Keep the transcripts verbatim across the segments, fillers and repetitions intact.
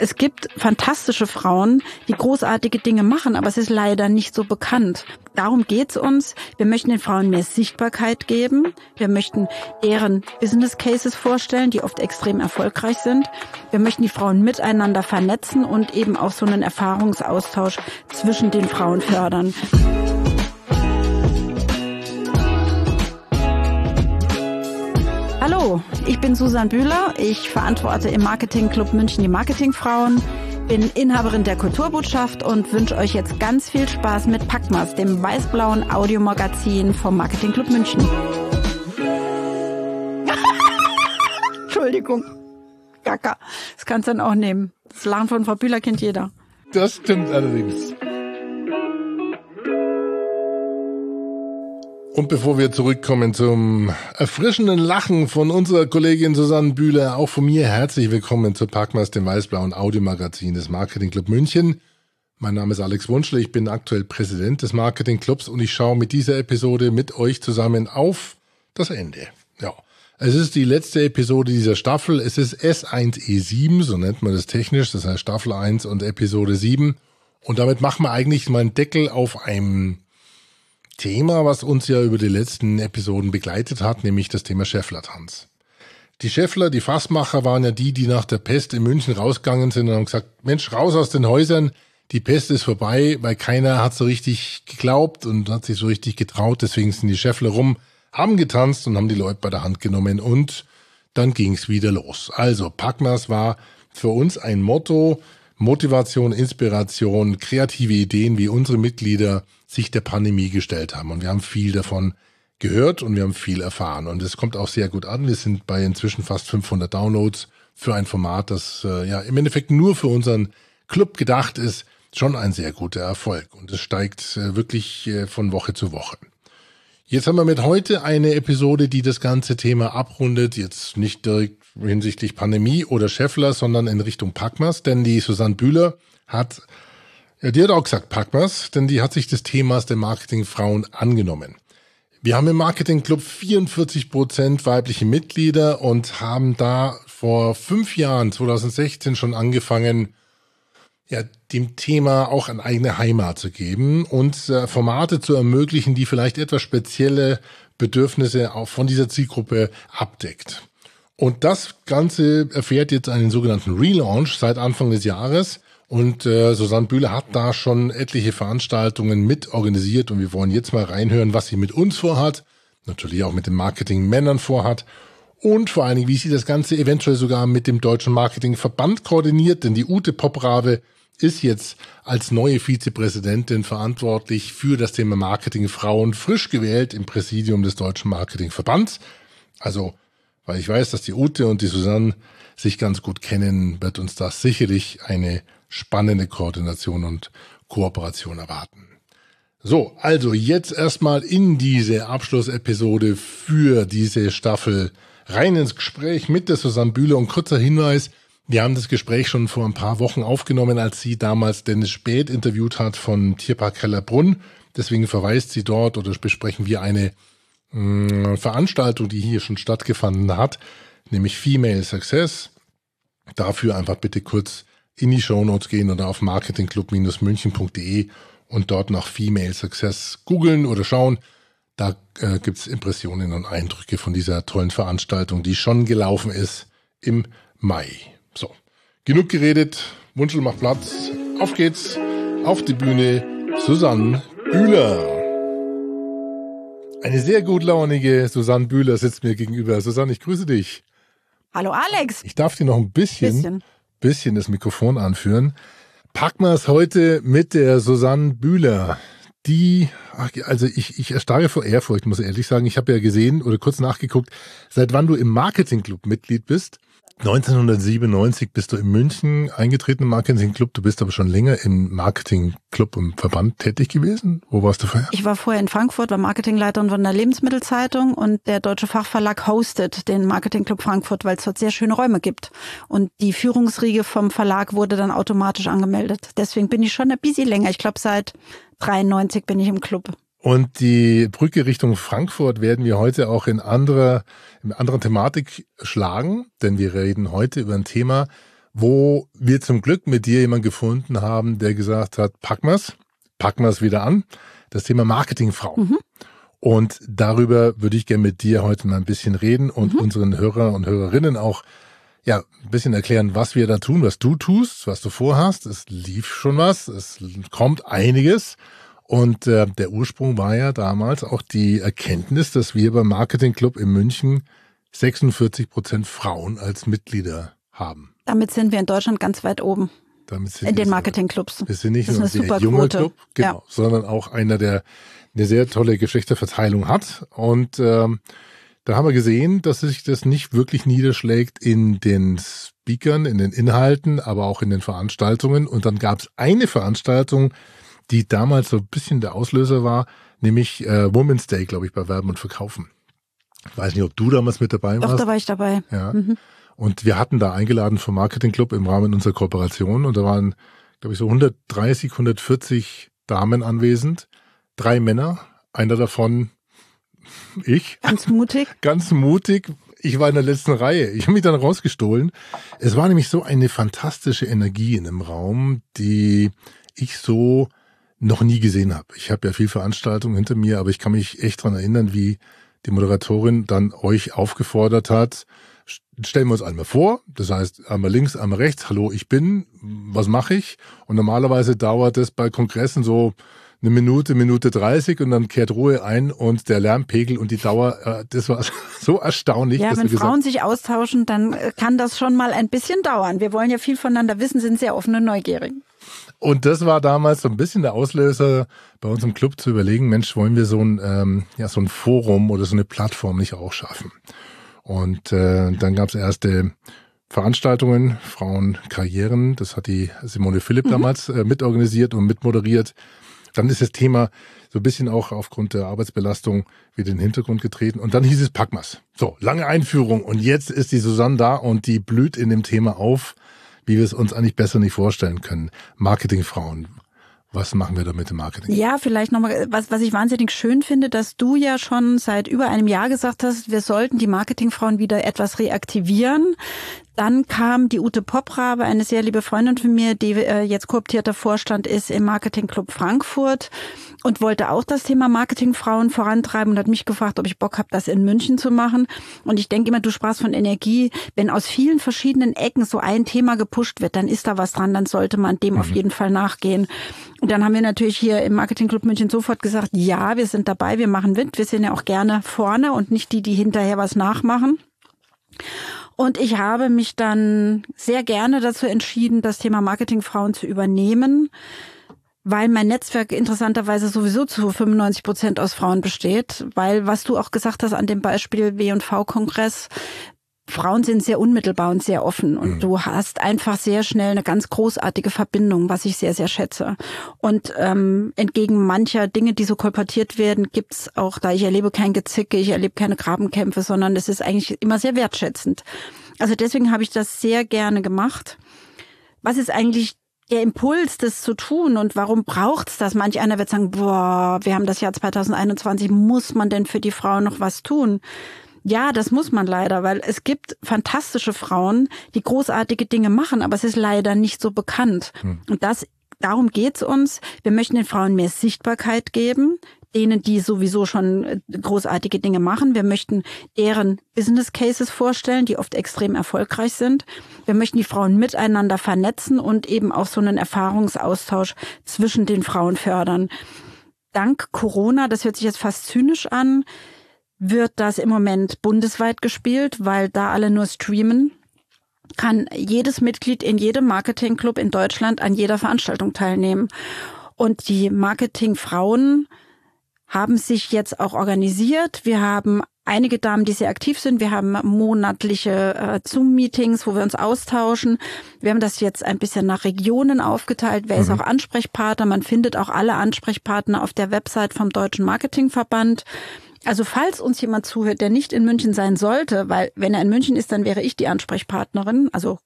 Es gibt fantastische Frauen, die großartige Dinge machen, aber es ist leider nicht so bekannt. Darum geht's uns. Wir möchten den Frauen mehr Sichtbarkeit geben. Wir möchten deren Business Cases vorstellen, die oft extrem erfolgreich sind. Wir möchten die Frauen miteinander vernetzen und eben auch so einen Erfahrungsaustausch zwischen den Frauen fördern. Hallo, ich bin Susanne Bühler. Ich verantworte im Marketing Club München die Marketingfrauen, bin Inhaberin der Kulturbotschaft und wünsche euch jetzt ganz viel Spaß mit Packmas, dem weiß-blauen Audiomagazin vom Marketing Club München. Entschuldigung. Kaka. Das kannst du dann auch nehmen. Das Lachen von Frau Bühler kennt jeder. Das stimmt allerdings. Und bevor wir zurückkommen zum erfrischenden Lachen von unserer Kollegin Susanne Bühler, auch von mir herzlich willkommen zu Packmas, dem weiß-blauen Audiomagazin des Marketing Club München. Mein Name ist Alex Wunschel, ich bin aktuell Präsident des Marketing Clubs und ich schaue mit dieser Episode mit euch zusammen auf das Ende. Ja, es ist die letzte Episode dieser Staffel, es ist S eins E sieben, so nennt man das technisch, das heißt Staffel eins und Episode sieben. Und damit machen wir eigentlich mal einen Deckel auf einem Thema, was uns ja über die letzten Episoden begleitet hat, nämlich das Thema Schäffler-Tanz. Die Schäffler, die Fassmacher, waren ja die, die nach der Pest in München rausgegangen sind und haben gesagt, Mensch, raus aus den Häusern, die Pest ist vorbei, weil keiner hat so richtig geglaubt und hat sich so richtig getraut, deswegen sind die Schäffler rum, haben getanzt und haben die Leute bei der Hand genommen und dann ging es wieder los. Also Packmas war für uns ein Motto, Motivation, Inspiration, kreative Ideen, wie unsere Mitglieder sich der Pandemie gestellt haben. Und wir haben viel davon gehört und wir haben viel erfahren. Und es kommt auch sehr gut an. Wir sind bei inzwischen fast fünfhundert Downloads für ein Format, das äh, ja im Endeffekt nur für unseren Club gedacht ist. Schon ein sehr guter Erfolg. Und es steigt äh, wirklich äh, von Woche zu Woche. Jetzt haben wir mit heute eine Episode, die das ganze Thema abrundet. Jetzt nicht direkt hinsichtlich Pandemie oder Schäffler, sondern in Richtung Packmas, denn die Susanne Bühler hat, ja, die hat auch gesagt Packmas, denn die hat sich des Themas der Marketingfrauen angenommen. Wir haben im Marketingclub vierundvierzig Prozent weibliche Mitglieder und haben da vor fünf Jahren, zwanzig sechzehn, schon angefangen, ja, dem Thema auch eine eigene Heimat zu geben und äh, Formate zu ermöglichen, die vielleicht etwas spezielle Bedürfnisse auch von dieser Zielgruppe abdeckt. Und das Ganze erfährt jetzt einen sogenannten Relaunch seit Anfang des Jahres. Und äh, Susanne Bühler hat da schon etliche Veranstaltungen mit organisiert. Und wir wollen jetzt mal reinhören, was sie mit uns vorhat, natürlich auch mit den Marketingmännern vorhat. Und vor allen Dingen, wie sie das Ganze eventuell sogar mit dem Deutschen Marketingverband koordiniert. Denn die Ute Poprawe ist jetzt als neue Vizepräsidentin verantwortlich für das Thema Marketingfrauen, frisch gewählt im Präsidium des Deutschen Marketingverbands. Also, weil ich weiß, dass die Ute und die Susanne sich ganz gut kennen, wird uns das sicherlich eine spannende Koordination und Kooperation erwarten. So, also jetzt erstmal in diese Abschlussepisode für diese Staffel rein ins Gespräch mit der Susanne Bühler. Und kurzer Hinweis, wir haben das Gespräch schon vor ein paar Wochen aufgenommen, als sie damals Dennis Spät interviewt hat von Tierpark Hellerbrunn. Deswegen verweist sie dort oder besprechen wir eine Veranstaltung, die hier schon stattgefunden hat, nämlich Female Success. Dafür einfach bitte kurz in die Shownotes gehen oder auf marketingclub dash münchen punkt de und dort nach Female Success googeln oder schauen. Da äh, gibt es Impressionen und Eindrücke von dieser tollen Veranstaltung, die schon gelaufen ist im Mai. So, genug geredet, Wunschel macht Platz, auf geht's, auf die Bühne, Susanne Bühler. Eine sehr gutlaunige Susanne Bühler sitzt mir gegenüber. Susanne, ich grüße dich. Hallo Alex. Ich darf dir noch ein bisschen, bisschen. bisschen das Mikrofon anführen. Packmas heute mit der Susanne Bühler. Die, ach, also ich, ich erstarre vor Ehrfurcht, muss ehrlich sagen. Ich habe ja gesehen oder kurz nachgeguckt, seit wann du im Marketingclub Mitglied bist. neunzehnhundertsiebenundneunzig bist du in München eingetreten im Marketingclub. Du bist aber schon länger im Marketingclub im Verband tätig gewesen. Wo warst du vorher? Ich war vorher in Frankfurt, war Marketingleiterin von der Lebensmittelzeitung und der Deutsche Fachverlag hostet den Marketingclub Frankfurt, weil es dort sehr schöne Räume gibt. Und die Führungsriege vom Verlag wurde dann automatisch angemeldet. Deswegen bin ich schon ein bisschen länger. Ich glaube, seit dreiundneunzig bin ich im Club. Und die Brücke Richtung Frankfurt werden wir heute auch in anderer, in anderer Thematik schlagen, denn wir reden heute über ein Thema, wo wir zum Glück mit dir jemanden gefunden haben, der gesagt hat, Packmas, Packmas wieder an, das Thema Marketingfrau. Mhm. Und darüber würde ich gerne mit dir heute mal ein bisschen reden und mhm. unseren Hörer und Hörerinnen auch ja ein bisschen erklären, was wir da tun, was du tust, was du vorhast. Es lief schon was, es kommt einiges. Und äh, der Ursprung war ja damals auch die Erkenntnis, dass wir beim Marketing Club in München sechsundvierzig Prozent Frauen als Mitglieder haben. Damit sind wir in Deutschland ganz weit oben. Damit sind in den Marketingclubs. Wir sind nicht nur der junge Club, genau, ja. sondern auch einer, der eine sehr tolle Geschlechterverteilung hat. Und ähm, da haben wir gesehen, dass sich das nicht wirklich niederschlägt in den Speakern, in den Inhalten, aber auch in den Veranstaltungen. Und dann gab es eine Veranstaltung, die damals so ein bisschen der Auslöser war, nämlich äh, Women's Day, glaube ich, bei Werben und Verkaufen. Ich weiß nicht, ob du damals mit dabei warst. Doch, da war ich dabei. Ja. Mhm. Und wir hatten da eingeladen vom Marketing Club im Rahmen unserer Kooperation und da waren, glaube ich, so hundertdreißig, hundertvierzig Damen anwesend, drei Männer, einer davon ich. Ganz mutig. Ganz mutig. Ich war in der letzten Reihe. Ich habe mich dann rausgestohlen. Es war nämlich so eine fantastische Energie in dem Raum, die ich so noch nie gesehen habe. Ich habe ja viel Veranstaltungen hinter mir, aber ich kann mich echt daran erinnern, wie die Moderatorin dann euch aufgefordert hat, stellen wir uns einmal vor, das heißt einmal links, einmal rechts, hallo, ich bin, was mache ich? Und normalerweise dauert das bei Kongressen so eine Minute, Minute dreißig und dann kehrt Ruhe ein und der Lärmpegel und die Dauer, äh, das war so erstaunlich. Ja, dass wenn Frauen gesagt, sich austauschen, dann kann das schon mal ein bisschen dauern. Wir wollen ja viel voneinander wissen, sind sehr offen und neugierig. Und das war damals so ein bisschen der Auslöser, bei uns im Club zu überlegen, Mensch, wollen wir so ein, ähm, ja, so ein Forum oder so eine Plattform nicht auch schaffen? Und äh, dann gab es erste Veranstaltungen, Frauenkarrieren. Das hat die Simone Philipp mhm. damals äh, mitorganisiert und mitmoderiert. Dann ist das Thema so ein bisschen auch aufgrund der Arbeitsbelastung wieder in den Hintergrund getreten. Und dann hieß es Packmas. So, lange Einführung. Und jetzt ist die Susanne da und die blüht in dem Thema auf, wie wir es uns eigentlich besser nicht vorstellen können. Marketingfrauen. Was machen wir damit im Marketing? Ja, vielleicht nochmal, was, was ich wahnsinnig schön finde, dass du ja schon seit über einem Jahr gesagt hast, wir sollten die Marketingfrauen wieder etwas reaktivieren. Dann kam die Ute Poprawe, eine sehr liebe Freundin von mir, die äh, jetzt kooptierter Vorstand ist im Marketing Club Frankfurt und wollte auch das Thema Marketingfrauen vorantreiben und hat mich gefragt, ob ich Bock habe, das in München zu machen. Und ich denke immer, du sprachst von Energie. Wenn aus vielen verschiedenen Ecken so ein Thema gepusht wird, dann ist da was dran, dann sollte man dem mhm. auf jeden Fall nachgehen. Und dann haben wir natürlich hier im Marketing Club München sofort gesagt, ja, wir sind dabei, wir machen mit. Wir sind ja auch gerne vorne und nicht die, die hinterher was nachmachen. Und ich habe mich dann sehr gerne dazu entschieden, das Thema Marketingfrauen zu übernehmen, weil mein Netzwerk interessanterweise sowieso zu fünfundneunzig Prozent aus Frauen besteht. Weil, was du auch gesagt hast an dem Beispiel W und V-Kongress, Frauen sind sehr unmittelbar und sehr offen und mhm. du hast einfach sehr schnell eine ganz großartige Verbindung, was ich sehr, sehr schätze. Und ähm, entgegen mancher Dinge, die so kolportiert werden, gibt's auch da, ich erlebe kein Gezicke, ich erlebe keine Grabenkämpfe, sondern es ist eigentlich immer sehr wertschätzend. Also deswegen habe ich das sehr gerne gemacht. Was ist eigentlich der Impuls, das zu tun und warum braucht's das? Manch einer wird sagen, boah, wir haben das Jahr zweitausendeinundzwanzig, muss man denn für die Frauen noch was tun? Ja, das muss man leider, weil es gibt fantastische Frauen, die großartige Dinge machen, aber es ist leider nicht so bekannt. Hm. Und das, darum geht's uns. Wir möchten den Frauen mehr Sichtbarkeit geben, denen, die sowieso schon großartige Dinge machen. Wir möchten deren Business Cases vorstellen, die oft extrem erfolgreich sind. Wir möchten die Frauen miteinander vernetzen und eben auch so einen Erfahrungsaustausch zwischen den Frauen fördern. Dank Corona, das hört sich jetzt fast zynisch an, wird das im Moment bundesweit gespielt, weil da alle nur streamen, kann jedes Mitglied in jedem Marketingclub in Deutschland an jeder Veranstaltung teilnehmen. Und die Marketingfrauen haben sich jetzt auch organisiert. Wir haben einige Damen, die sehr aktiv sind. Wir haben monatliche äh, Zoom-Meetings, wo wir uns austauschen. Wir haben das jetzt ein bisschen nach Regionen aufgeteilt. Wer mhm. ist auch Ansprechpartner? Man findet auch alle Ansprechpartner auf der Website vom Deutschen Marketingverband. Also falls uns jemand zuhört, der nicht in München sein sollte, weil wenn er in München ist, dann wäre ich die Ansprechpartnerin, also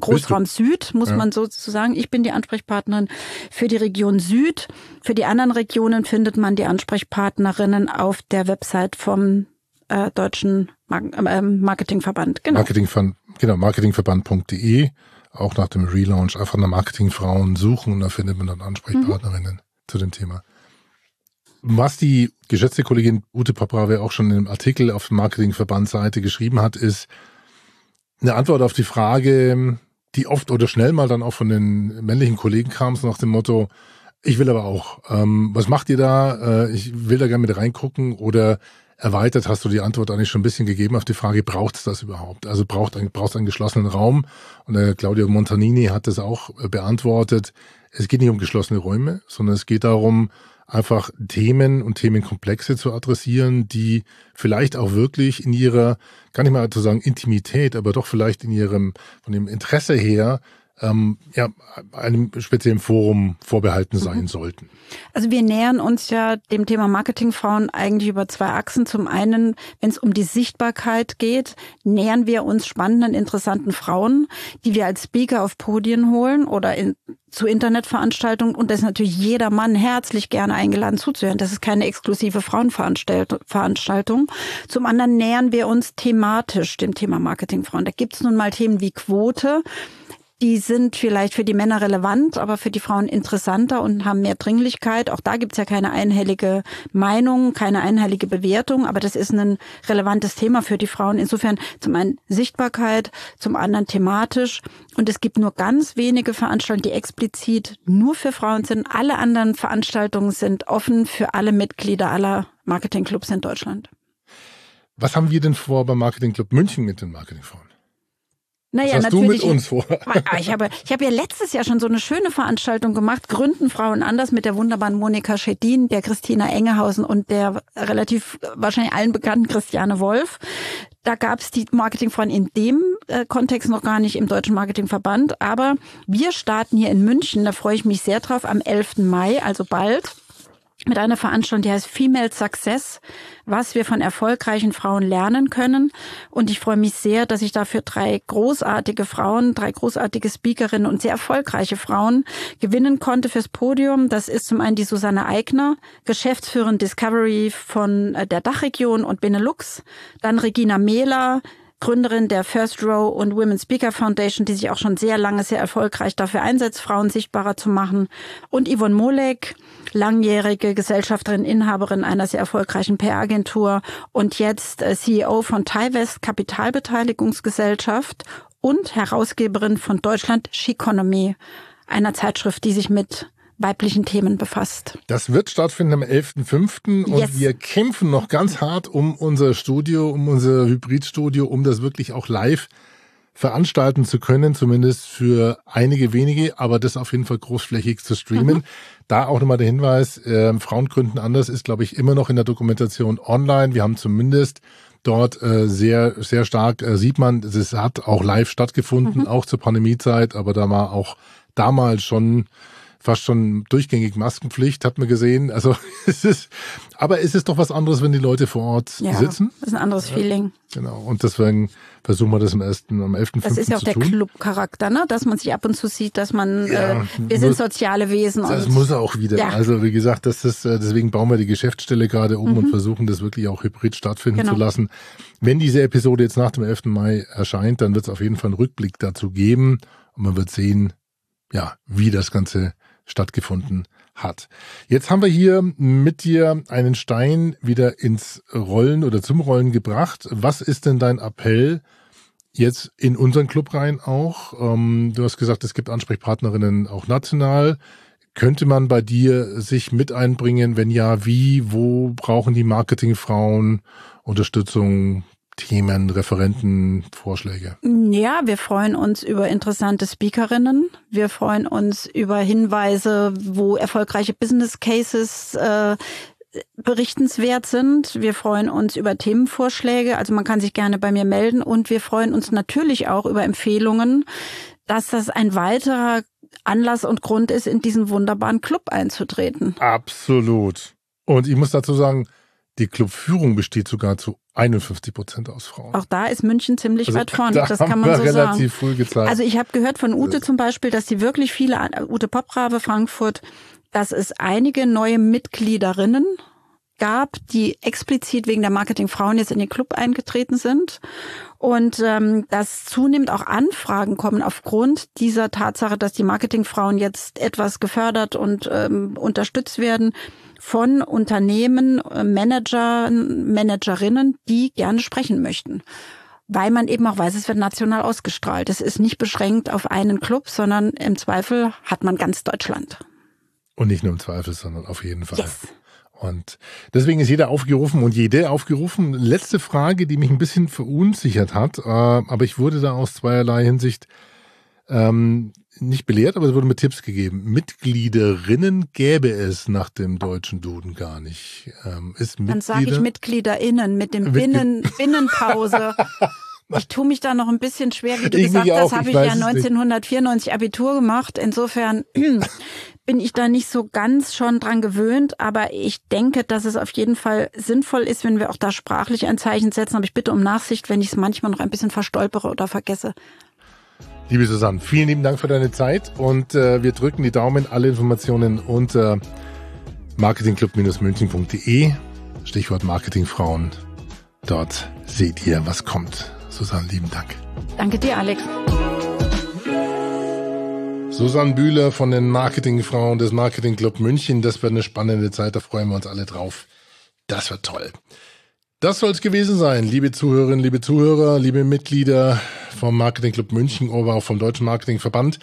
Großraum Süd, muss ja. man sozusagen, ich bin die Ansprechpartnerin für die Region Süd. Für die anderen Regionen findet man die Ansprechpartnerinnen auf der Website vom äh, Deutschen Marketingverband. Genau. Marketingverband, genau, marketingverband punkt de. auch nach dem Relaunch einfach nach Marketingfrauen suchen und da findet man dann Ansprechpartnerinnen mhm. zu dem Thema. Was die geschätzte Kollegin Ute Poprawe auch schon in einem Artikel auf der Marketingverbandsseite geschrieben hat, ist eine Antwort auf die Frage, die oft oder schnell mal dann auch von den männlichen Kollegen kam, so nach dem Motto, ich will aber auch, ähm, was macht ihr da, äh, ich will da gerne mit reingucken, oder erweitert hast du die Antwort eigentlich schon ein bisschen gegeben auf die Frage, braucht es das überhaupt? Also braucht ein, braucht einen geschlossenen Raum, und der Claudio Montanini hat das auch beantwortet, es geht nicht um geschlossene Räume, sondern es geht darum, einfach Themen und Themenkomplexe zu adressieren, die vielleicht auch wirklich in ihrer, gar nicht mal zu sagen Intimität, aber doch vielleicht in ihrem, von dem Interesse her, ähm, ja, einem speziellen Forum vorbehalten sein mhm. sollten. Also wir nähern uns ja dem Thema Marketingfrauen eigentlich über zwei Achsen. Zum einen, wenn es um die Sichtbarkeit geht, nähern wir uns spannenden, interessanten Frauen, die wir als Speaker auf Podien holen oder in zu Internetveranstaltungen, und da ist natürlich jeder Mann herzlich gerne eingeladen zuzuhören. Das ist keine exklusive Frauenveranstaltung. Zum anderen nähern wir uns thematisch dem Thema Marketingfrauen. Da gibt's nun mal Themen wie Quote. Die sind vielleicht für die Männer relevant, aber für die Frauen interessanter und haben mehr Dringlichkeit. Auch da gibt's ja keine einhellige Meinung, keine einhellige Bewertung, aber das ist ein relevantes Thema für die Frauen. Insofern zum einen Sichtbarkeit, zum anderen thematisch. Und es gibt nur ganz wenige Veranstaltungen, die explizit nur für Frauen sind. Alle anderen Veranstaltungen sind offen für alle Mitglieder aller Marketingclubs in Deutschland. Was haben wir denn vor beim Marketing Club München mit den Marketingfrauen? Naja, hast natürlich, du mit uns vor? Ich habe, ich habe ja letztes Jahr schon so eine schöne Veranstaltung gemacht, Gründen Frauen anders, mit der wunderbaren Monika Schädin, der Christina Engehausen und der relativ wahrscheinlich allen bekannten Christiane Wolf. Da gab es die Marketingfrauen in dem äh, Kontext noch gar nicht im Deutschen Marketingverband. Aber wir starten hier in München, da freue ich mich sehr drauf, am elften Mai, also bald, mit einer Veranstaltung, die heißt Female Success, was wir von erfolgreichen Frauen lernen können. Und ich freue mich sehr, dass ich dafür drei großartige Frauen, drei großartige Speakerinnen und sehr erfolgreiche Frauen gewinnen konnte fürs Podium. Das ist zum einen die Susanne Aigner, Geschäftsführerin Discovery von der Dachregion und Benelux. Dann Regina Mehler, Gründerin der First Row und Women Speaker Foundation, die sich auch schon sehr lange sehr erfolgreich dafür einsetzt, Frauen sichtbarer zu machen. Und Yvonne Molek, langjährige Gesellschafterin, Inhaberin einer sehr erfolgreichen P R-Agentur und jetzt C E O von Taiwest, Kapitalbeteiligungsgesellschaft, und Herausgeberin von Deutschland Shikonomy, einer Zeitschrift, die sich mit weiblichen Themen befasst. Das wird stattfinden am elften fünften und yes. wir kämpfen noch ganz hart um unser Studio, um unser Hybridstudio, um das wirklich auch live veranstalten zu können, zumindest für einige wenige, aber das auf jeden Fall großflächig zu streamen. Mhm. Da auch nochmal der Hinweis, äh, Frauen gründen anders ist, glaube ich, immer noch in der Dokumentation online. Wir haben zumindest dort äh, sehr, sehr stark, äh, sieht man, es hat auch live stattgefunden, mhm. auch zur Pandemiezeit, aber da war auch damals schon fast schon durchgängig Maskenpflicht, hat man gesehen. Also es ist, aber es ist doch was anderes, wenn die Leute vor Ort ja, sitzen. Das ist ein anderes Feeling. Genau. Und deswegen versuchen wir das am ersten, am elften fünften zu tun. Das ist ja auch der Club-Charakter, ne? Dass man sich ab und zu sieht, dass man ja, äh, wir sind muss, soziale Wesen. Das und, muss auch wieder. Ja. Also wie gesagt, das ist deswegen bauen wir die Geschäftsstelle gerade um mhm. und versuchen das wirklich auch hybrid stattfinden genau. zu lassen. Wenn diese Episode jetzt nach dem elften Mai erscheint, dann wird es auf jeden Fall einen Rückblick dazu geben und man wird sehen, ja, wie das Ganze stattgefunden hat. Jetzt haben wir hier mit dir einen Stein wieder ins Rollen oder zum Rollen gebracht. Was ist denn dein Appell jetzt in unseren Club rein auch? Du hast gesagt, es gibt Ansprechpartnerinnen auch national. Könnte man bei dir sich mit einbringen? Wenn ja, wie, wo brauchen die Marketingfrauen Unterstützung? Themen, Referenten, Vorschläge? Ja, wir freuen uns über interessante Speakerinnen. Wir freuen uns über Hinweise, wo erfolgreiche Business Cases äh, berichtenswert sind. Wir freuen uns über Themenvorschläge. Also man kann sich gerne bei mir melden. Und wir freuen uns natürlich auch über Empfehlungen, dass das ein weiterer Anlass und Grund ist, in diesen wunderbaren Club einzutreten. Absolut. Und ich muss dazu sagen, die Clubführung besteht sogar zu einundfünfzig Prozent aus Frauen. Auch da ist München ziemlich also weit vorne, da das kann man so relativ sagen. Früh gezeigt. Also ich habe gehört von Ute zum Beispiel, dass sie wirklich viele, Ute Poprawe Frankfurt, dass es einige neue Mitgliederinnen gab, die explizit wegen der Marketingfrauen jetzt in den Club eingetreten sind. Und ähm, dass zunehmend auch Anfragen kommen aufgrund dieser Tatsache, dass die Marketingfrauen jetzt etwas gefördert und ähm, unterstützt werden von Unternehmen, Managern, Managerinnen, die gerne sprechen möchten. Weil man eben auch weiß, es wird national ausgestrahlt. Es ist nicht beschränkt auf einen Club, sondern im Zweifel hat man ganz Deutschland. Und nicht nur im Zweifel, sondern auf jeden Fall. Yes. Und deswegen ist jeder aufgerufen und jede aufgerufen. Letzte Frage, die mich ein bisschen verunsichert hat, aber ich wurde da aus zweierlei Hinsicht ähm, nicht belehrt, aber es wurde mir Tipps gegeben. Mitgliederinnen gäbe es nach dem deutschen Duden gar nicht. Ähm, ist Mitglieder- Dann sage ich MitgliederInnen mit dem Mitgl- Binnen- Binnenpause. Ich tue mich da noch ein bisschen schwer, wie du ich gesagt hast, habe ich, ich ja neunzehnhundertvierundneunzig nicht. Abitur gemacht. Insofern bin ich da nicht so ganz schon dran gewöhnt, aber ich denke, dass es auf jeden Fall sinnvoll ist, wenn wir auch da sprachlich ein Zeichen setzen. Aber ich bitte um Nachsicht, wenn ich es manchmal noch ein bisschen verstolpere oder vergesse. Liebe Susanne, vielen lieben Dank für deine Zeit und äh, wir drücken die Daumen. Alle Informationen unter marketingclub-münchen punkt de. Stichwort Marketingfrauen. Dort seht ihr, was kommt. Susanne, lieben Dank. Danke dir, Alex. Susanne Bühler von den Marketingfrauen des Marketing Club München. Das wird eine spannende Zeit, da freuen wir uns alle drauf. Das wird toll. Das soll es gewesen sein, liebe Zuhörerinnen, liebe Zuhörer, liebe Mitglieder vom Marketing Club München, aber auch vom Deutschen Marketingverband.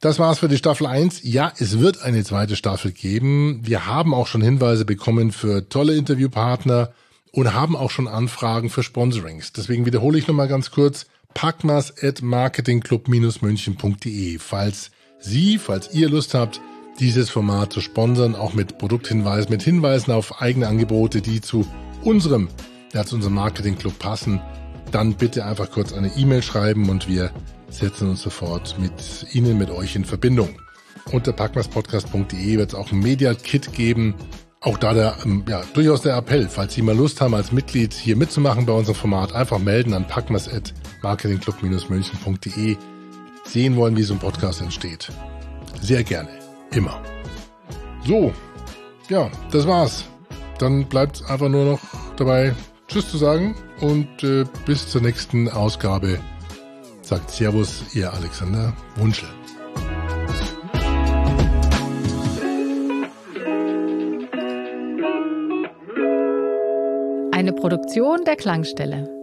Das war's für die Staffel eins. Ja, es wird eine zweite Staffel geben. Wir haben auch schon Hinweise bekommen für tolle Interviewpartner und haben auch schon Anfragen für Sponsorings. Deswegen wiederhole ich nochmal ganz kurz, packmas at marketingclub dash münchen punkt de, falls Sie, falls ihr Lust habt, dieses Format zu sponsern, auch mit Produkthinweisen, mit Hinweisen auf eigene Angebote, die zu unserem, ja, zu unserem Marketingclub passen, dann bitte einfach kurz eine E-Mail schreiben und wir setzen uns sofort mit Ihnen, mit euch in Verbindung. Unter packmas podcast punkt de wird es auch ein Media-Kit geben. Auch da der, ja, durchaus der Appell, falls Sie mal Lust haben, als Mitglied hier mitzumachen bei unserem Format, einfach melden an packmas at marketingclub dash münchen punkt de. Sehen wollen, wie so ein Podcast entsteht. Sehr gerne. Immer. So. Ja, das war's. Dann bleibt einfach nur noch dabei, Tschüss zu sagen und äh, bis zur nächsten Ausgabe. Sagt Servus, Ihr Alexander Wunschel. Eine Produktion der Klangstelle.